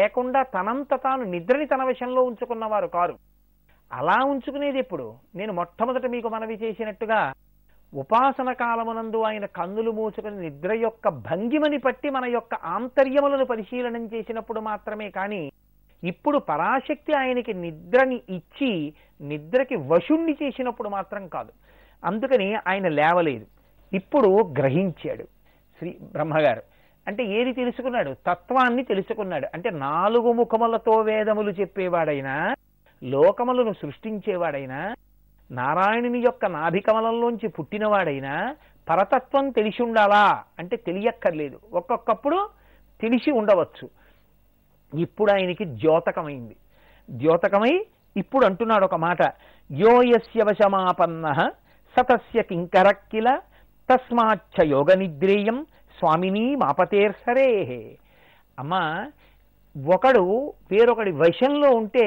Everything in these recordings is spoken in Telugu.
లేకుండా తనంత తాను నిద్రని తన వశంలో ఉంచుకున్నవారు కారు. అలా ఉంచుకునేది ఎప్పుడు? నేను మొట్టమొదట మీకు మనవి చేసినట్టుగా ఉపాసన కాలమునందు ఆయన కన్నులు మూసుకుని నిద్ర యొక్క భంగిమని పట్టి మన యొక్క ఆంతర్యములను పరిశీలనం చేసినప్పుడు మాత్రమే. కానీ ఇప్పుడు పరాశక్తి ఆయనకి నిద్రని ఇచ్చి నిద్రకి వశుణ్ణి చేసినప్పుడు మాత్రం కాదు. అందుకని ఆయన లేవలేదు, ఇప్పుడు గ్రహించాడు శ్రీ బ్రహ్మగారు. అంటే ఏది తెలుసుకున్నాడు? తత్వాన్ని తెలుసుకున్నాడు. అంటే నాలుగు ముఖములతో వేదములు చెప్పేవాడైనా, లోకములను సృష్టించేవాడైనా, నారాయణుని యొక్క నాభికమలంలోంచి పుట్టినవాడైనా పరతత్వం తెలిసి ఉండాలా అంటే తెలియక్కర్లేదు, ఒక్కొక్కప్పుడు తెలిసి ఉండవచ్చు. ఇప్పుడు ఆయనకి ద్యోతకమైంది. ద్యోతకమై ఇప్పుడు అంటున్నాడు ఒక మాట, యోయస్య వశమాపన్నః సతస్య కింకరక్కిల తస్మాచ్చ యోగ నిద్రేయం స్వామిని మాపతేర్సరే. అమ్మా, ఒకడు వేరొకడి వశంలో ఉంటే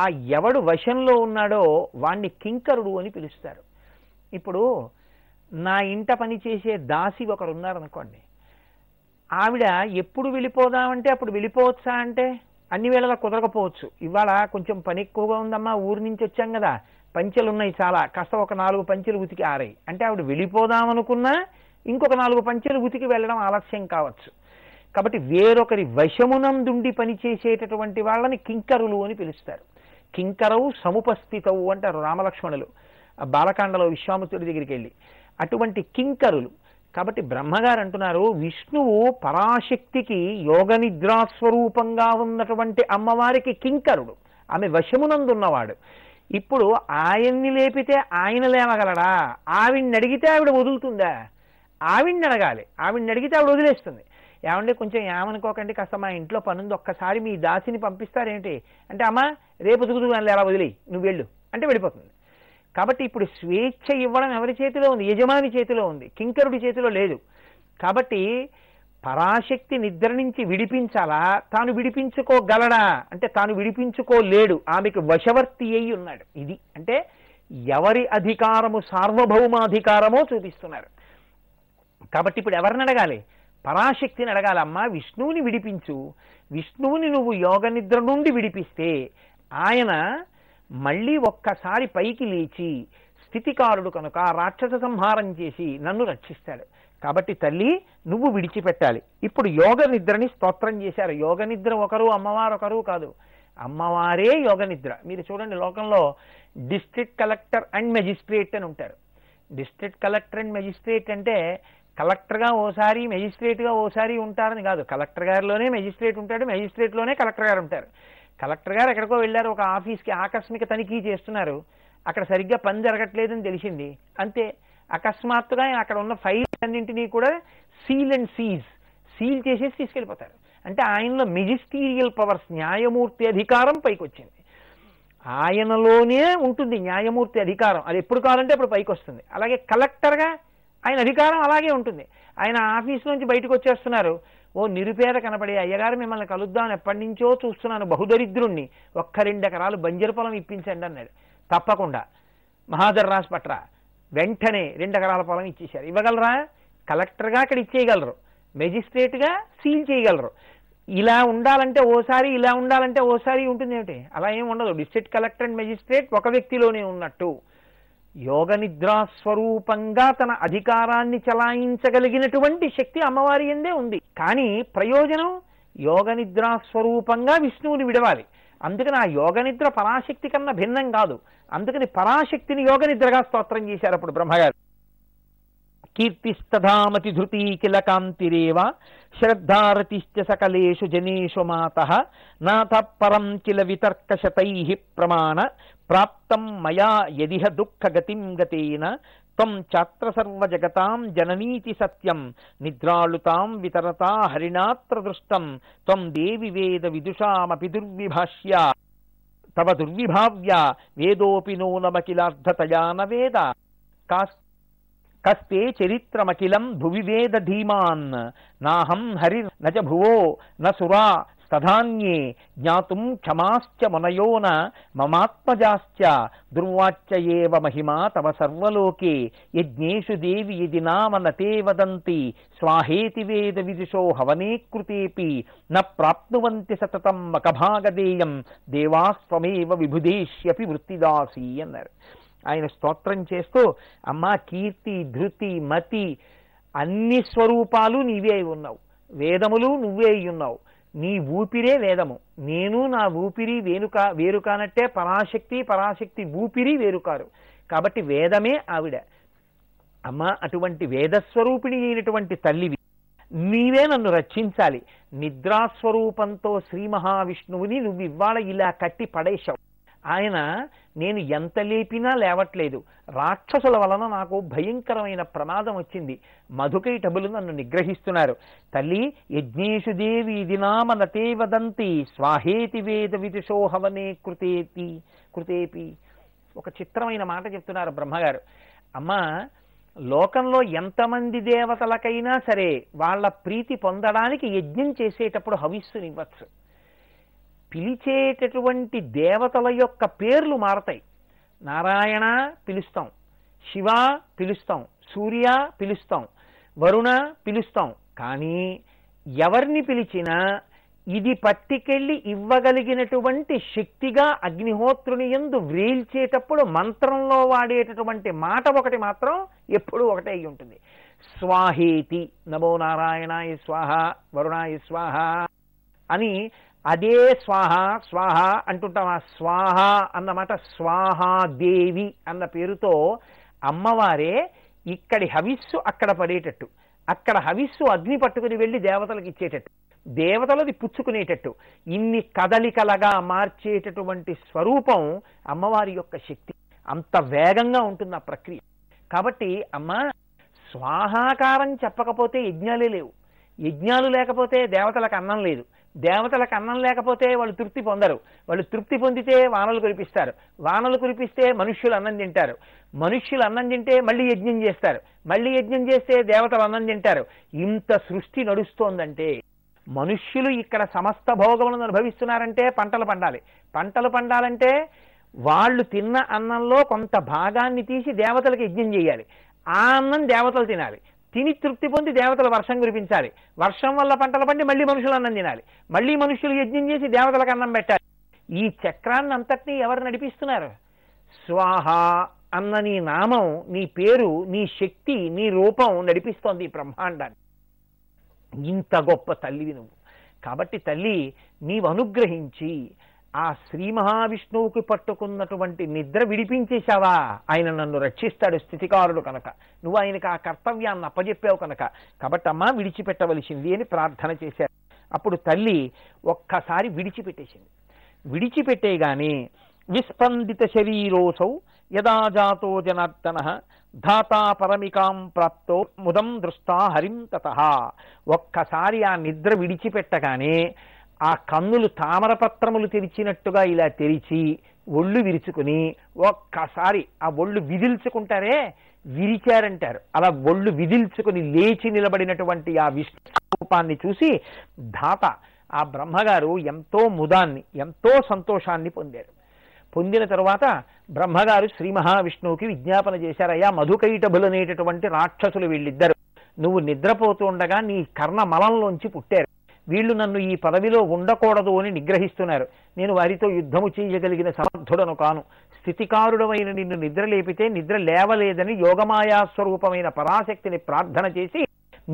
ఆ ఎవడు వశంలో ఉన్నాడో వాణ్ణి కింకరుడు అని పిలుస్తారు. ఇప్పుడు నా ఇంట పనిచేసే దాసి ఒకరు ఉన్నారనుకోండి, ఆవిడ ఎప్పుడు వెళ్ళిపోదామంటే అప్పుడు వెళ్ళిపోవచ్చా అంటే అన్ని వేళలా కుదరకపోవచ్చు. ఇవాళ కొంచెం పని ఎక్కువగా ఉందమ్మా, ఊరి నుంచి వచ్చాం కదా, పంచెలు ఉన్నాయి చాలా, కాస్త ఒక 4 పంచెలు ఉతికి ఆరాయి అంటే ఆవిడ వెళ్ళిపోదామనుకున్నా ఇంకొక 4 పంచెలు ఉతికి వెళ్ళడం ఆలస్యం కావచ్చు. కాబట్టి వేరొకరి వశమునందుండి పనిచేసేటటువంటి వాళ్ళని కింకరులు అని పిలుస్తారు. కింకరవు సముపస్థితవు అంటారు రామలక్ష్మణులు బాలకాండలో విశ్వామిత్రుడి దగ్గరికి వెళ్ళి, అటువంటి కింకరులు. కాబట్టి బ్రహ్మగారు అంటున్నారు, విష్ణువు పరాశక్తికి యోగ నిద్రాస్వరూపంగా ఉన్నటువంటి అమ్మవారికి కింకరుడు, ఆమె వశమునందున్నవాడు. ఇప్పుడు ఆయన్ని లేపితే ఆయన లేవగలడా? ఆవిడ్ని అడిగితే ఆవిడ వదులుతుందా? ఆవిడ్ని అడగాలి, ఆవిడ్ని అడిగితే ఆవిడ వదిలేస్తుంది. ఏమంటే కొంచెం ఏమనుకోకండి, కాస్త మా ఇంట్లో పనుంది, ఒక్కసారి మీ దాసిని పంపిస్తారేంటి అంటే, అమ్మా రేపు దుగుదు అని అలా వదిలి నువ్వు వెళ్ళు అంటే వెళ్ళిపోతుంది. కాబట్టి ఇప్పుడు స్వేచ్ఛ ఇవ్వడం ఎవరి చేతిలో ఉంది? యజమాని చేతిలో ఉంది, కింకరుడి చేతిలో లేదు. కాబట్టి పరాశక్తి నిద్ర నుంచి విడిపించాలా, తాను విడిపించుకోగలడా అంటే తాను విడిపించుకోలేడు, ఆమెకు వశవర్తి అయి ఉన్నాడు. ఇది అంటే ఎవరి అధికారము సార్వభౌమాధికారమో చూపిస్తున్నారు. కాబట్టి ఇప్పుడు ఎవరిని అడగాలి? పరాశక్తిని అడగాలమ్మా, విష్ణువుని విడిపించు, విష్ణువుని నువ్వు యోగ నిద్ర నుండి విడిపిస్తే ఆయన మళ్ళీ ఒక్కసారి పైకి లేచి స్థితికారుడు కనుక రాక్షస సంహారం చేసి నన్ను రక్షిస్తాడు. కాబట్టి తల్లి నువ్వు విడిచిపెట్టాలి. ఇప్పుడు యోగ నిద్రని స్తోత్రం చేశారు. యోగ నిద్ర ఒకరు, అమ్మవారు ఒకరు కాదు, అమ్మవారే యోగ నిద్ర. మీరు చూడండి, లోకంలో డిస్ట్రిక్ట్ కలెక్టర్ అండ్ మెజిస్ట్రేట్ అని ఉంటారు. డిస్ట్రిక్ట్ కలెక్టర్ అండ్ మెజిస్ట్రేట్ అంటే కలెక్టర్గా ఓసారి మెజిస్ట్రేట్గా ఓసారి ఉంటారని కాదు, కలెక్టర్ గారిలోనే మెజిస్ట్రేట్ ఉంటాడు, మెజిస్ట్రేట్లోనే కలెక్టర్ గారు ఉంటారు. కలెక్టర్ గారు ఎక్కడికో వెళ్ళారు, ఒక ఆఫీస్కి ఆకస్మిక తనిఖీ చేస్తున్నారు, అక్కడ సరిగ్గా పని జరగట్లేదని తెలిసింది. అంతే, అకస్మాత్తుగా అక్కడ ఉన్న ఫైల్స్ అన్నింటినీ కూడా సీల్ అండ్ సీజ్, సీల్ చేసేసి తీసుకెళ్ళిపోతారు. అంటే ఆయనలో మెజిస్టీరియల్ పవర్స్, న్యాయమూర్తి అధికారం పైకి వచ్చింది. ఆయనలోనే ఉంటుంది న్యాయమూర్తి అధికారం, అది ఎప్పుడు కావాలంటే అప్పుడు పైకి వస్తుంది. అలాగే కలెక్టర్గా ఆయన అధికారం అలాగే ఉంటుంది. ఆయన ఆఫీస్ నుంచి బయటకు వచ్చేస్తున్నారు, ఓ నిరుపేద కనపడే అయ్యగారు మిమ్మల్ని కలుద్దామని ఎప్పటి నుంచో చూస్తున్నాను, బహుదరిద్రుణ్ణి, 1-2 ఎకరాలు బంజరు పొలం ఇప్పించండి అన్నాడు. తప్పకుండా మహాజర్ రాసి పట్రా, వెంటనే 2 ఎకరాల పొలం ఇచ్చేశారు. ఇవ్వగలరా? కలెక్టర్గా అక్కడ ఇచ్చేయగలరు, మెజిస్ట్రేట్గా సీల్ చేయగలరు. ఇలా ఉండాలంటే ఓసారి, ఇలా ఉండాలంటే ఓసారి ఉంటుంది ఏమిటి? అలా ఏమి ఉండదు. డిస్ట్రిక్ట్ కలెక్టర్ అండ్ మెజిస్ట్రేట్ ఒక వ్యక్తిలోనే ఉన్నట్టు యోగ నిద్రాస్వరూపంగా తన అధికారాన్ని చలాయించగలిగినటువంటి శక్తి అమ్మవారి యందే ఉంది. కానీ ప్రయోజనం యోగ నిద్రాస్వరూపంగా విష్ణువుని విడవాలి. అందుకని ఆ యోగ నిద్ర పరాశక్తి కన్నా భిన్నం కాదు. అందుకని పరాశక్తిని యోగ నిద్రగా స్తోత్రం చేశారు అప్పుడు బ్రహ్మగారు. కీర్తిస్తధామతి ధృతి కిల కాంతిరేవ శ్రద్ధారతిశ్చ సకలేషు జనేషు మాతః నాథ పరం కిల వితర్కశతైః ప్రమాణ ప్రాప్తం మయా యదిహ దుఃఖగతిం గతేన త్వం చాత్ర సర్వజగతాం జననీతి సత్యం నిద్రాళుతాం వితరతా హరిణాత్ర దృష్టం త్వం దేవి వేద విదుషామపి దుర్విభాష్య తవ దుర్విభావ్య వేదోపి నూనమఖిలార్థతయా న వేద కస్తే చరిత్రమఖిలం భువి వేద ధీమాన్ నాహం హరిర్నచ భువో నసురా తధాన్యే జ్ఞాతుం క్షమాశ్చ మునయోన మమాత్మజాశ్చ దుర్వాచ్యయేవ మహిమా తవ సర్వలోకే యజ్ఞేషు దేవి యది నామ నతే వదంతి స్వాహేతి వేద విదుషో హవనీకృతేపి న ప్రాప్నువంతి సతతం మకభాగదేయం దేవాస్త్వమేవ విభుదేష్యపి వృత్తిదాసి అన్నారు. ఆయన స్తోత్రం చేస్తూ, అమ్మా కీర్తి, ధృతి, మతి అన్ని స్వరూపాలు నీవే అయి ఉన్నావు, వేదములు నువ్వే అయి ఉన్నావు, నీ ఊపిరే వేదము, నేను నా ఊపిరి వేరు కానట్టే పరాశక్తి, పరాశక్తి ఊపిరి వేరు కారు, కాబట్టి వేదమే ఆవిడ. అమ్మ అటువంటి వేదస్వరూపిణి అయినటువంటి తల్లివి, నీవే నన్ను రక్షించాలి. నిద్రాస్వరూపంతో శ్రీ మహావిష్ణువుని నువ్వు ఇవాళ ఇలా కట్టి పడేశావు, ఆయన నేను ఎంత లేపినా లేవట్లేదు, రాక్షసుల వలన నాకు భయంకరమైన ప్రమాదం వచ్చింది, మధుకైటబులు నన్ను నిగ్రహిస్తున్నారు. తల్లి యజ్ఞేషు దేవి ఇది నామ నతే వదంతి స్వాహేతి వేద విదుషో హవనే కృతేతి కృతేపి. ఒక చిత్రమైన మాట చెప్తున్నారు బ్రహ్మగారు. అమ్మా, లోకంలో ఎంతమంది దేవతలకైనా సరే వాళ్ళ ప్రీతి పొందడానికి యజ్ఞం చేసేటప్పుడు హవిస్సునివ్వచ్చు, పిలిచేటటువంటి దేవతల యొక్క పేర్లు మారతాయి. నారాయణ పిలుస్తాం, శివ పిలుస్తాం, సూర్య పిలుస్తాం, వరుణ పిలుస్తాం, కానీ ఎవరిని పిలిచినా ఇది పట్టికెళ్ళి ఇవ్వగలిగినటువంటి శక్తిగా అగ్నిహోత్రుని యందు వ్రేల్చేటప్పుడు మంత్రంలో వాడేటటువంటి మాట ఒకటి మాత్రం ఎప్పుడూ ఒకటే అయి ఉంటుంది, స్వాహేతి, నమో నారాయణాయ స్వాహ వరుణాయ స్వాహ అని. అదే స్వాహ స్వాహ అంటుంటాం. ఆ స్వాహ అన్నమాట స్వాహాదేవి అన్న పేరుతో అమ్మవారే ఇక్కడి హవిస్సు అక్కడ పడేటట్టు, అక్కడ హవిస్సు అగ్ని పట్టుకుని వెళ్ళి దేవతలకు ఇచ్చేటట్టు, దేవతలది పుచ్చుకునేటట్టు, ఇన్ని కదలికలగా మార్చేటటువంటి స్వరూపం అమ్మవారి యొక్క శక్తి. అంత వేగంగా ఉంటుంది ఆ ప్రక్రియ. కాబట్టి అమ్మ స్వాహాకారం చెప్పకపోతే యజ్ఞాలే లేవు, యజ్ఞాలు లేకపోతే దేవతలకు అన్నం లేదు, దేవతలకు అన్నం లేకపోతే వాళ్ళు తృప్తి పొందరు, వాళ్ళు తృప్తి పొందితే వానలు కురిపిస్తారు, వానలు కురిపిస్తే మనుష్యులు అన్నం తింటారు, మనుష్యులు అన్నం తింటే మళ్ళీ యజ్ఞం చేస్తారు, మళ్ళీ యజ్ఞం చేస్తే దేవతలు అన్నం తింటారు. ఇంత సృష్టి నడుస్తోందంటే మనుష్యులు ఇక్కడ సమస్త భోగములను అనుభవిస్తున్నారంటే పంటలు పండాలి, పంటలు పండాలంటే వాళ్ళు తిన్న అన్నంలో కొంత భాగాన్ని తీసి దేవతలకు యజ్ఞం చేయాలి, ఆ అన్నం దేవతలు తినాలి, తిని తృప్తి పొంది దేవతలు వర్షం కురిపించాలి, వర్షం వల్ల పంటలు పండి మళ్ళీ మనుషులు అన్నం తినాలి, మళ్ళీ మనుషులు యజ్ఞం చేసి దేవతలకు అన్నం పెట్టాలి. ఈ చక్రాన్ని అంతటినీ ఎవరు నడిపిస్తున్నారు? స్వాహ అన్న నీ నామం, నీ పేరు, నీ శక్తి, నీ రూపం నడిపిస్తోంది ఈ బ్రహ్మాండాన్ని. ఇంత గొప్ప తల్లివి నువ్వు. కాబట్టి తల్లి, నీవు అనుగ్రహించి ఆ శ్రీ మహావిష్ణువుకి పట్టుకున్నటువంటి నిద్ర విడిపించేశావా. ఆయన నన్ను రక్షిస్తాడు, స్థితికారుడు కనుక, నువ్వు ఆయనకు ఆ కర్తవ్యాన్ని అప్పజెప్పావు కనుక, కాబట్టి అమ్మ విడిచిపెట్టవలసింది అని ప్రార్థన చేశారు. అప్పుడు తల్లి ఒక్కసారి విడిచిపెట్టేసింది. విడిచిపెట్టేగానే విస్పందిత శరీరోసౌ యదా జాతో జనార్దన ధాతా పరమికాం ప్రాప్తో ముదం దృష్టా హరిం తతః. ఒక్కసారి ఆ నిద్ర విడిచిపెట్టగానే ఆ కన్నులు తామరపత్రములు తెరిచినట్టుగా ఇలా తెరిచి ఒళ్ళు విరుచుకుని ఒక్కసారి ఆ ఒళ్ళు విదిల్చుకుంటారే, విరిచారంటారు, అలా ఒళ్ళు విదిల్చుకుని లేచి నిలబడినటువంటి ఆ విష్ణురూపాన్ని చూసి ధాత ఆ బ్రహ్మగారు ఎంతో ముదాన్ని, ఎంతో సంతోషాన్ని పొందారు. పొందిన తర్వాత బ్రహ్మగారు శ్రీ మహావిష్ణువుకి విజ్ఞాపన చేశారయ్యా, మధుకైటభులనేటటువంటి రాక్షసులు వీళ్ళిద్దరు నువ్వు నిద్రపోతుండగా నీ కర్ణ మలంలోంచి పుట్టారు, వీళ్ళు నన్ను ఈ పదవిలో ఉండకూడదు అని నిగ్రహిస్తున్నారు, నేను వారితో యుద్ధము చేయగలిగిన సమర్థుడను కాను, స్థితికారుడమైన నిన్ను నిద్ర లేపితే నిద్ర లేవలేదని యోగమాయాస్వరూపమైన పరాశక్తిని ప్రార్థన చేసి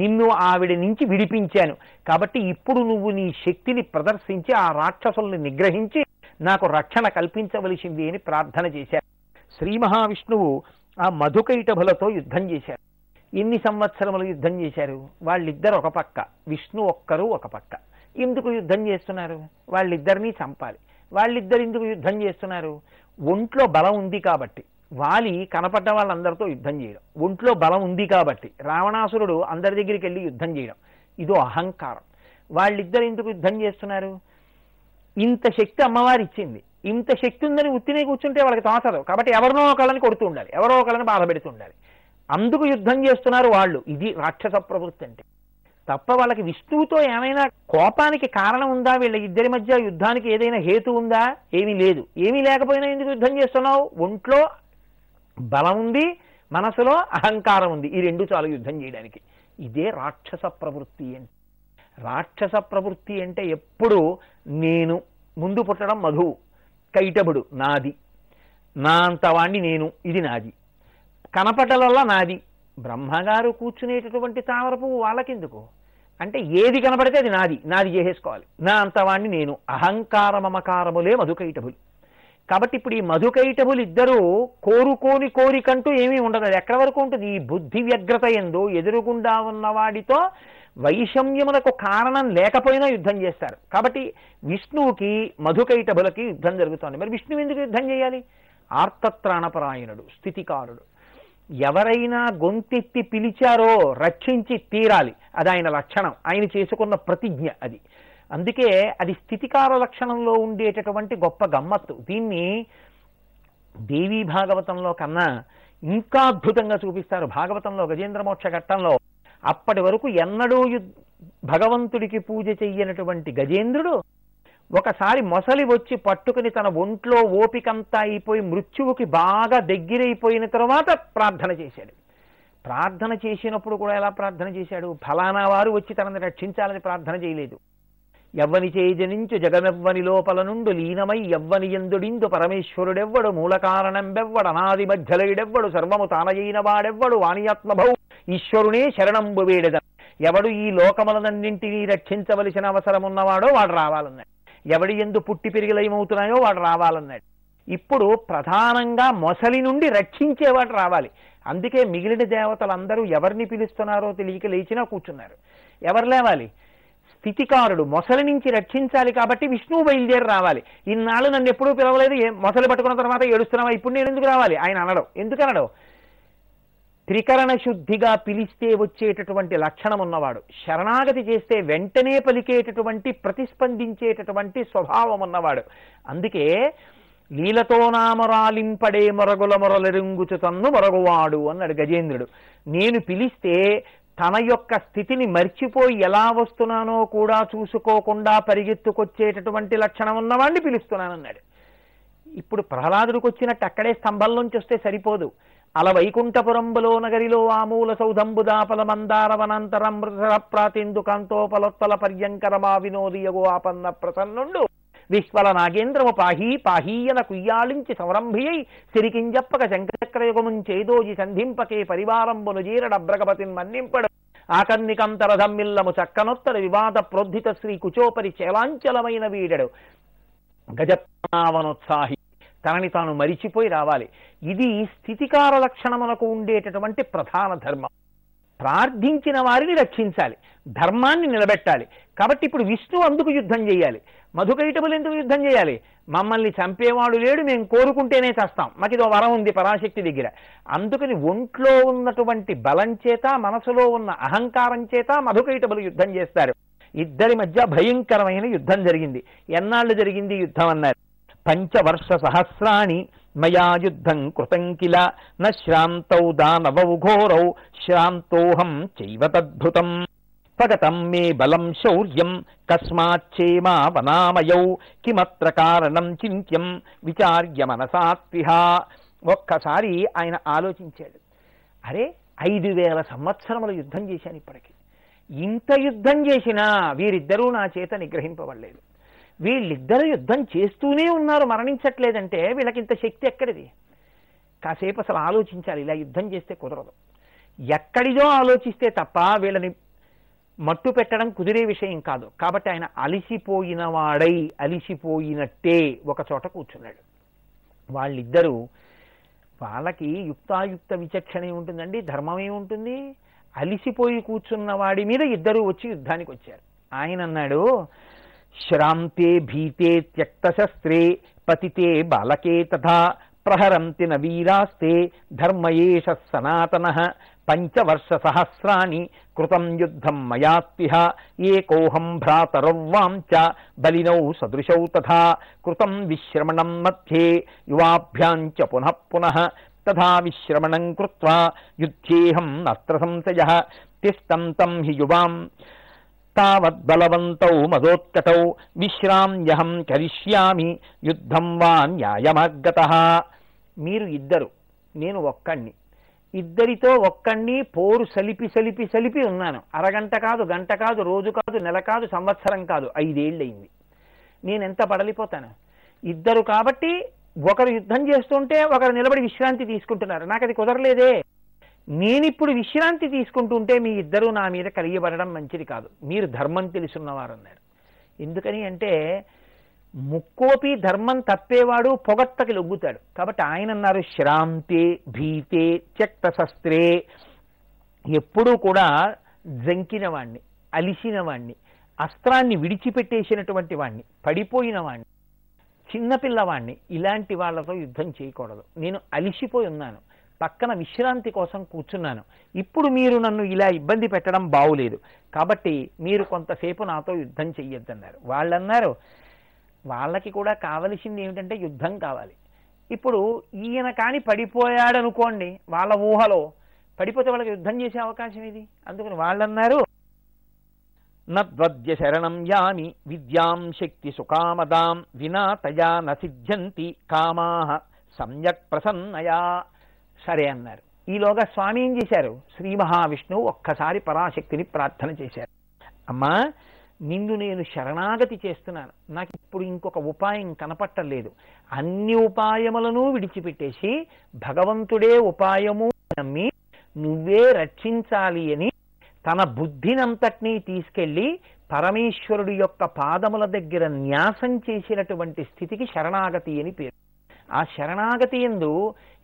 నిన్ను ఆవిడ నుంచి విడిపించాను, కాబట్టి ఇప్పుడు నువ్వు నీ శక్తిని ప్రదర్శించి ఆ రాక్షసుల్ని నిగ్రహించి నాకు రక్షణ కల్పించవలసింది అని ప్రార్థన చేశారు. శ్రీ మహావిష్ణువు ఆ మధుకైటభులతో యుద్ధం చేశారు. ఎన్ని సంవత్సరములు యుద్ధం చేశారు? వాళ్ళిద్దరు ఒక పక్క, విష్ణు ఒక్కరు ఒక పక్క. ఎందుకు యుద్ధం చేస్తున్నారు? వాళ్ళిద్దరినీ చంపాలి. వాళ్ళిద్దరు ఎందుకు యుద్ధం చేస్తున్నారు? ఒంట్లో బలం ఉంది కాబట్టి. వాలి కనపడ్డ వాళ్ళందరితో యుద్ధం చేయడం, ఒంట్లో బలం ఉంది కాబట్టి. రావణాసురుడు అందరి దగ్గరికి వెళ్ళి యుద్ధం చేయడం, ఇదో అహంకారం. వాళ్ళిద్దరు ఎందుకు యుద్ధం చేస్తున్నారు? ఇంత శక్తి అమ్మవారు ఇచ్చింది, ఇంత శక్తి ఉందని ఉత్తినే కూర్చుంటే వాళ్ళకి తోచదు, కాబట్టి ఎవరినో ఒకళ్ళని కొడుతూ ఉండాలి, ఎవరో ఒకళ్ళని బాధ పెడుతూ ఉండాలి, అందుకు యుద్ధం చేస్తున్నారు వాళ్ళు. ఇది రాక్షస ప్రవృత్తి అంటే. తప్ప వాళ్ళకి విష్ణువుతో ఏమైనా కోపానికి కారణం ఉందా, వీళ్ళ ఇద్దరి మధ్య యుద్ధానికి ఏదైనా హేతు ఉందా? ఏమీ లేదు. ఏమీ లేకపోయినా ఎందుకు యుద్ధం చేస్తున్నావు? ఒంట్లో బలం ఉంది, మనసులో అహంకారం ఉంది, ఈ రెండు చాలు యుద్ధం చేయడానికి. ఇదే రాక్షస ప్రవృత్తి అంటే. రాక్షస ప్రవృత్తి అంటే ఎప్పుడు నేను, ముందు పుట్టడం మధువు, కైటబుడు నాది, నా అంతవాణ్ణి నేను, ఇది నాది, కనపటలల్లా నాది. బ్రహ్మగారు కూర్చునేటటువంటి తామర పువ్వు వాళ్ళకెందుకు అంటే ఏది కనపడితే అది నాది, నాది చేసేసుకోవాలి, నా అంతవాణ్ణి నేను. అహంకార మమకారములే మధుకైటబులు. కాబట్టి ఇప్పుడు ఈ మధుకైటబులు ఇద్దరూ కోరుకోని కోరికంటూ ఏమీ ఉండదు. అది ఎక్కడి వరకు ఉంటుంది? ఈ బుద్ధి వ్యగ్రత ఎందు ఎదురుగుండా ఉన్నవాడితో వైషమ్యములకు కారణం లేకపోయినా యుద్ధం చేస్తారు. కాబట్టి విష్ణువుకి మధుకైటబులకి యుద్ధం జరుగుతుంది. మరి విష్ణువు ఎందుకు యుద్ధం చేయాలి? ఆర్తత్రాణపరాయణుడు, స్థితికారుడు. ఎవరైనా గొంతెత్తి పిలిచారో రక్షించి తీరాలి, అది ఆయన లక్షణం, ఆయన చేసుకున్న ప్రతిజ్ఞ అది. అందుకే అది స్థితికార లక్షణంలో ఉండేటటువంటి గొప్ప గమ్మత్తు. దీన్ని దేవీ భాగవతంలో కన్నా ఇంకా అద్భుతంగా చూపిస్తారు. భాగవతంలో గజేంద్ర మోక్ష ఘట్టంలో అప్పటి వరకు ఎన్నడూ భగవంతుడికి పూజ చెయ్యనటువంటి గజేంద్రుడు ఒకసారి మొసలి వచ్చి పట్టుకుని తన ఒంట్లో ఓపికంతా అయిపోయి మృత్యువుకి బాగా దగ్గరైపోయిన తర్వాత ప్రార్థన చేశాడు. ప్రార్థన చేసినప్పుడు కూడా ఎలా ప్రార్థన చేశాడు? ఫలానా వారు వచ్చి తనని రక్షించాలని ప్రార్థన చేయలేదు. ఎవ్వని చేజనించు జగమెవ్వని లోపల నుండు లీనమై ఎవ్వని ఎందుడిందు పరమేశ్వరుడెవ్వడు మూలకారణంబెవ్వడు అనాది మధ్యలయుడెవ్వడు సర్వము తానయైన వాడెవ్వడు వాణియాత్మభౌ ఈశ్వరునే శరణంబు వేడద. ఎవడు ఈ లోకములనన్నింటినీ రక్షించవలసిన అవసరం ఉన్నవాడో వాడు రావాలన్నాడు. ఎవడి ఎందు పుట్టి పెరిగిలయమవుతున్నాయో వాడు రావాలన్నాడు. ఇప్పుడు ప్రధానంగా మొసలి నుండి రక్షించేవాడు రావాలి. అందుకే మిగిలిన దేవతలందరూ ఎవరిని పిలుస్తున్నారో తెలియక లేచినా కూర్చున్నారు. ఎవరు లేవాలి? స్థితికారుడు మొసలి నుంచి రక్షించాలి కాబట్టి విష్ణువు బయలుదేరి రావాలి. ఇన్నాళ్ళు నన్ను ఎప్పుడూ పిలవలేదు, మొసలి పట్టుకున్న తర్వాత ఏడుస్తున్నావా, ఇప్పుడు నేను ఎందుకు రావాలి ఆయన అనడం? ఎందుకనడం? త్రికరణ శుద్ధిగా పిలిస్తే వచ్చేటటువంటి లక్షణం ఉన్నవాడు, శరణాగతి చేస్తే వెంటనే పలికేటటువంటి ప్రతిస్పందించేటటువంటి స్వభావం ఉన్నవాడు. అందుకే లీలతో నామరాలింపడే మొరగుల మొరలెరుంగుచు తన్ను మొరగువాడు అన్నాడు గజేంద్రుడు. నేను పిలిస్తే తన యొక్క స్థితిని మర్చిపోయి ఎలా వస్తున్నానో కూడా చూసుకోకుండా పరిగెత్తుకొచ్చేటటువంటి లక్షణం ఉన్నవాడిని పిలుస్తున్నానన్నాడు. ఇప్పుడు ప్రహ్లాదుడికి వచ్చినట్టు అక్కడే స్తంభంలోంచి వస్తే సరిపోదు. అల వైకుంఠపురంబులో నగరిలో ఆమూల సౌధంబుదాపల మందారవనంతరమృత ప్రాతేందుకాంతోపలోత్తల పర్యంకరమా వినోదియగో ఆపన్న ప్రసన్నుండు విశ్వల నాగేంద్రము పాహీ పాహీయన కుయ్యాళించి సంరంభియై సిరికింజప్పక శంకరచక్రయుగమున్ చేదోజి సంధింపకే పరివారంబును జీరడ భ్రగపతిన్ మన్నింపడు ఆకన్నికంతరధమ్మిల్లము చక్కనొత్తడు వివాద ప్రోద్ధిత శ్రీ కుచోపరి చలాంచలమైన వీడడు గజప్నావనోత్సాహి. తనని తాను మరిచిపోయి రావాలి. ఇది స్థితికార లక్షణమునకు ఉండేటటువంటి ప్రధాన ధర్మం. ప్రార్థించిన వారిని రక్షించాలి, ధర్మాన్ని నిలబెట్టాలి. కాబట్టి ఇప్పుడు విష్ణువు అందుకు యుద్ధం చేయాలి. మధుకైటబులు ఎందుకు యుద్ధం చేయాలి? మమ్మల్ని చంపేవాడు లేడు, మేము కోరుకుంటేనే చేస్తాం, మాకు ఇదో వరం ఉంది పరాశక్తి దగ్గర. అందుకని ఒంట్లో ఉన్నటువంటి బలం చేత, మనసులో ఉన్న అహంకారం చేత మధుకైటబులు యుద్ధం చేస్తారు. ఇద్దరి మధ్య భయంకరమైన యుద్ధం జరిగింది. ఎన్నాళ్ళు జరిగింది యుద్ధం అన్నారు? 5 वर्ष सहस्राणि मया युद्धं कृतं किल न श्रान्तौ दानवौ घोरौ श्रान्तोऽहं चैव तद्भृतं पगतं मे बलं शौर्यं कस्माच्चेमा वनामयौ किमत्र कारणं चिन्त्यं विचार्य मनसा त्विह. ఒక్కసారి ఆయన ఆలోచించాడు, అరే 5000 సంవత్సరముల యుద్ధం చేశాను ఇప్పటికి, ఇంత యుద్ధం చేసినా వీరిద్దరూ నా చేత నిగ్రహింపబడలేదు. వీళ్ళిద్దరు యుద్ధం చేస్తూనే ఉన్నారు, మరణించట్లేదంటే వీళ్ళకి ఇంత శక్తి ఎక్కడిది? కాసేపు అసలు ఆలోచించాలి, ఇలా యుద్ధం చేస్తే కుదరదు. ఎక్కడిదో ఆలోచిస్తే తప్ప వీళ్ళని మట్టు పెట్టడం కుదిరే విషయం కాదు. కాబట్టి ఆయన అలిసిపోయిన వాడై అలిసిపోయినట్టే ఒక చోట కూర్చున్నాడు. వాళ్ళిద్దరూ, వాళ్ళకి యుక్తాయుక్త విచక్షణ ఏముంటుందండి, ధర్మం ఏముంటుంది? అలిసిపోయి కూర్చున్న వాడి మీద ఇద్దరూ వచ్చి యుద్ధానికి వచ్చారు. ఆయన అన్నాడు, శ్రాంతే భీతే త్యక్తశస్త్రే పతితే బాలకే తథా ప్రహరంతి న వీరాస్తే ధర్మయేష సనాతనః 5 वर्ष सहस्राणि కృతం యుద్ధం మయాత్తిహ ఏకోహం భ్రాతరవ్వాం చ బలినౌ సదృశౌ తథా కృతం విశ్రమణం మధ్యే యువాభ్యాం చ పునః పునః తథా విశ్రమణం కృత్వా యుద్ధేహం నాస్త్ర సంశయః తిష్టం తం హి యువాం తావద్బలవంతౌ మదోత్కటౌ విశ్రామ్యహం కరిష్యామి యుద్ధం వా న్యాయమాగతః. మీరు ఇద్దరు, నేను ఒక్కణ్ణి, ఇద్దరితో ఒక్కణ్ణి పోరు సలిపి సలిపి సలిపి ఉన్నాను. అరగంట కాదు, గంట కాదు, రోజు కాదు, నెల కాదు, సంవత్సరం కాదు, 5 ఏళ్ళయింది. నేనెంత పడలిపోతాను. ఇద్దరు కాబట్టి ఒకరు యుద్ధం చేస్తుంటే ఒకరు నిలబడి విశ్రాంతి తీసుకుంటున్నారు. నాకు అది కుదరలేదే. నేనిప్పుడు విశ్రాంతి తీసుకుంటుంటే మీ ఇద్దరు నా మీద కలియబడడం మంచిది కాదు. మీరు ధర్మం తెలుసున్నవారు అన్నాడు. ఎందుకని అంటే ముక్కోపి ధర్మం తప్పేవాడు పొగట్టకి లొగ్గుతాడు. కాబట్టి ఆయన అన్నారు శ్రాంతే భీతే త్యక్త శస్త్రే. ఎప్పుడూ కూడా జంకిన వాణ్ణి, అలిసిన వాణ్ణి, అస్త్రాన్ని విడిచిపెట్టేసినటువంటి వాణ్ణి, పడిపోయిన వాణ్ణి, చిన్నపిల్లవాణ్ణి, ఇలాంటి వాళ్ళతో యుద్ధం చేయకూడదు. నేను అలిసిపోయి ఉన్నాను, పక్కన విశ్రాంతి కోసం కూర్చున్నాను. ఇప్పుడు మీరు నన్ను ఇలా ఇబ్బంది పెట్టడం బాగులేదు, కాబట్టి మీరు కొంతసేపు నాతో యుద్ధం చెయ్యొద్దన్నారు. వాళ్ళన్నారు వాళ్ళకి కూడా కావలసింది ఏమిటంటే యుద్ధం కావాలి. ఇప్పుడు ఈయన కానీ పడిపోయాడనుకోండి, వాళ్ళ ఊహలో పడిపోతే వాళ్ళకి యుద్ధం చేసే అవకాశం ఇది. అందుకని వాళ్ళన్నారు నద్వద్య శరణం యామి విద్యాం శక్తి సుకామదాం వినా తయా నసిద్ధ్యంతి కామాః సమ్యక్ ప్రసన్నయా. సరే అన్నారు. ఈలోగా స్వామి ఏం చేశారు? శ్రీ మహావిష్ణువు ఒక్కసారి పరాశక్తిని ప్రార్థన చేశారు. అమ్మా, నిన్ను నేను శరణాగతి చేస్తున్నాను, నాకు ఇప్పుడు ఇంకొక ఉపాయం కనపట్టలేదు. అన్ని ఉపాయములను విడిచిపెట్టేసి భగవంతుడే ఉపాయము నమ్మి నువ్వే రక్షించాలి అని తన బుద్ధినంతటినీ తీసుకెళ్ళి పరమేశ్వరుడి యొక్క పాదముల దగ్గర న్యాసం చేసినటువంటి స్థితికి శరణాగతి అని పేరు. ఆ శరణాగతి యందు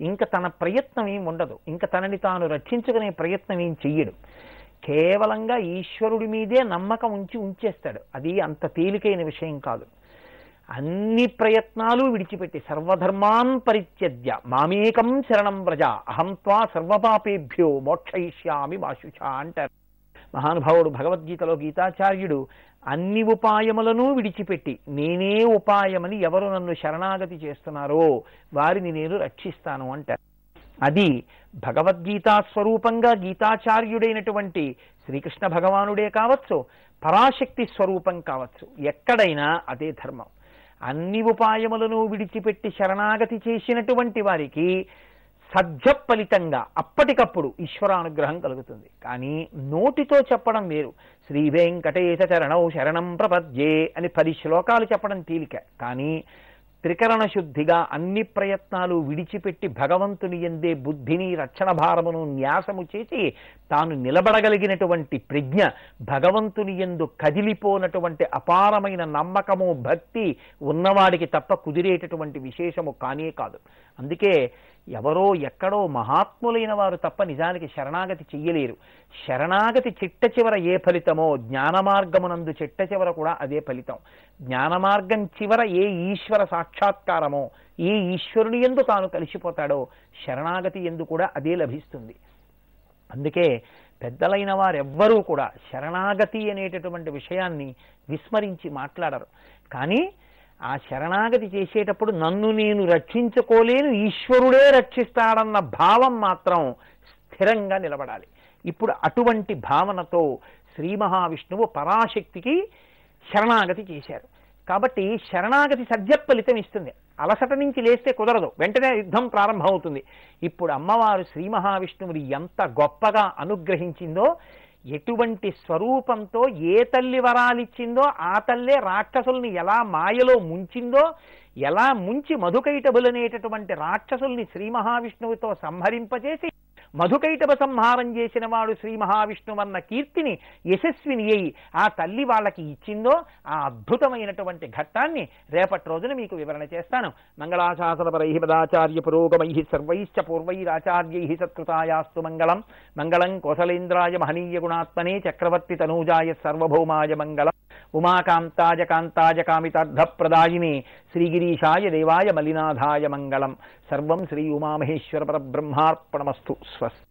ఇంకా తన ప్రయత్నం ఏం ఉండదు, ఇంకా తనని తాను రక్షించుకునే ప్రయత్నం ఏం చెయ్యడు. కేవలంగా ఈశ్వరుడి మీదే నమ్మకం ఉంచేస్తాడు. అది అంత తేలికైన విషయం కాదు. అన్ని ప్రయత్నాలు విడిచిపెట్టి సర్వధర్మాన్ పరిత్యజ్య మామేకం శరణం వ్రజ అహం త్వా సర్వపాపేభ్యో మోక్షయిష్యామి వాశుచ అంటారు మహానుభావుడు భగవద్గీతలో గీతాచార్యుడు. అన్ని ఉపాయములను విడిచిపెట్టి నేనే ఉపాయమని ఎవరు నన్ను శరణాగతి చేస్తున్నారో వారిని నేను రక్షిస్తాను అంటారు. అది భగవద్గీతా స్వరూపంగా గీతాచార్యుడైనటువంటి శ్రీకృష్ణ భగవానుడే కావచ్చు, పరాశక్తి స్వరూపం కావచ్చు, ఎక్కడైనా అదే ధర్మం. అన్ని ఉపాయములను విడిచిపెట్టి శరణాగతి చేసినటువంటి వారికి సజ్జ ఫలితంగా అప్పటికప్పుడు ఈశ్వరానుగ్రహం కలుగుతుంది. కానీ నోటితో చెప్పడం వేరు. శ్రీ వెంకటేశ చరణౌ శరణం ప్రపద్యే అని 10 శ్లోకాలు చెప్పడం తేలిక. కానీ త్రికరణ శుద్ధిగా అన్ని ప్రయత్నాలు విడిచిపెట్టి భగవంతుని యందే బుద్ధిని, రక్షణ భారమును న్యాసము చేసి తాను నిలబడగలిగినటువంటి ప్రజ్ఞ, భగవంతుని యందు కదిలిపోనటువంటి అపారమైన నమ్మకము, భక్తి ఉన్నవాడికి తప్ప కుదిరేటటువంటి విశేషము కానే కాదు. అందుకే ఎవరో ఎక్కడో మహాత్ములైన వారు తప్ప నిజానికి శరణాగతి చెయ్యలేరు. శరణాగతి చిట్ట చివర ఏ ఫలితమో జ్ఞానమార్గమునందు చిట్ట చివర కూడా అదే ఫలితం. జ్ఞానమార్గం చివర ఏ ఈశ్వర సాక్షాత్కారమో, ఏ ఈశ్వరుని యందు తాను కలిసిపోతాడో శరణాగతి యందు కూడా అదే లభిస్తుంది. అందుకే పెద్దలైన వారెవ్వరూ కూడా శరణాగతి అనేటటువంటి విషయాన్ని విస్మరించి మాట్లాడరు. కానీ ఆ శరణాగతి చేసేటప్పుడు నన్ను నేను రక్షించుకోలేను, ఈశ్వరుడే రక్షిస్తాడన్న భావం మాత్రం స్థిరంగా నిలబడాలి. ఇప్పుడు అటువంటి భావనతో శ్రీ మహావిష్ణువు పరాశక్తికి శరణాగతి చేశారు. కాబట్టి శరణాగతి సద్య ఫలితం ఇస్తుంది. అలసట నుంచి లేస్తే కుదరదు, వెంటనే యుద్ధం ప్రారంభమవుతుంది. ఇప్పుడు అమ్మవారు శ్రీ మహావిష్ణువుని ఎంత గొప్పగా అనుగ్రహించిందో, ఎటువంటి స్వరూపంతో ఏ తల్లి వరాలిచ్చిందో, ఆ తల్లే రాక్షసుల్ని ఎలా మాయలో ముంచిందో, ఎలా ముంచి మధుకైటబులనేటటువంటి రాక్షసుల్ని శ్రీ మహావిష్ణువుతో సంహరింపచేసి మధుకైటబ సంహారం చేసిన వాడు శ్రీ మహావిష్ణువన్న కీర్తిని యశస్విని అయి ఆ తల్లి వాళ్ళకి ఇచ్చిందో, ఆ అద్భుతమైనటువంటి ఘట్టాన్ని రేపటి రోజున మీకు వివరణ చేస్తాను. మంగళాశాసనపరై పదాచార్య పురోగమై సర్వైశ్చ పూర్వైరాచార్యై సత్కృతాయాస్తు మంగళం. మంగళం కోసలేంద్రాయ మహనీయ గుణాత్మనే చక్రవర్తి తనూజాయ సర్వభౌమాయ మంగళం. ఉమాకాంతాయ కాంతాయ కామితార్థప్రదాయిని శ్రీగిరీశాయ దేవాయ మలినాథాయ మంగళం. సర్వం శ్రీ ఉమామహేశ్వర పరబ్రహ్మార్పణమస్తు. స్వస్తి.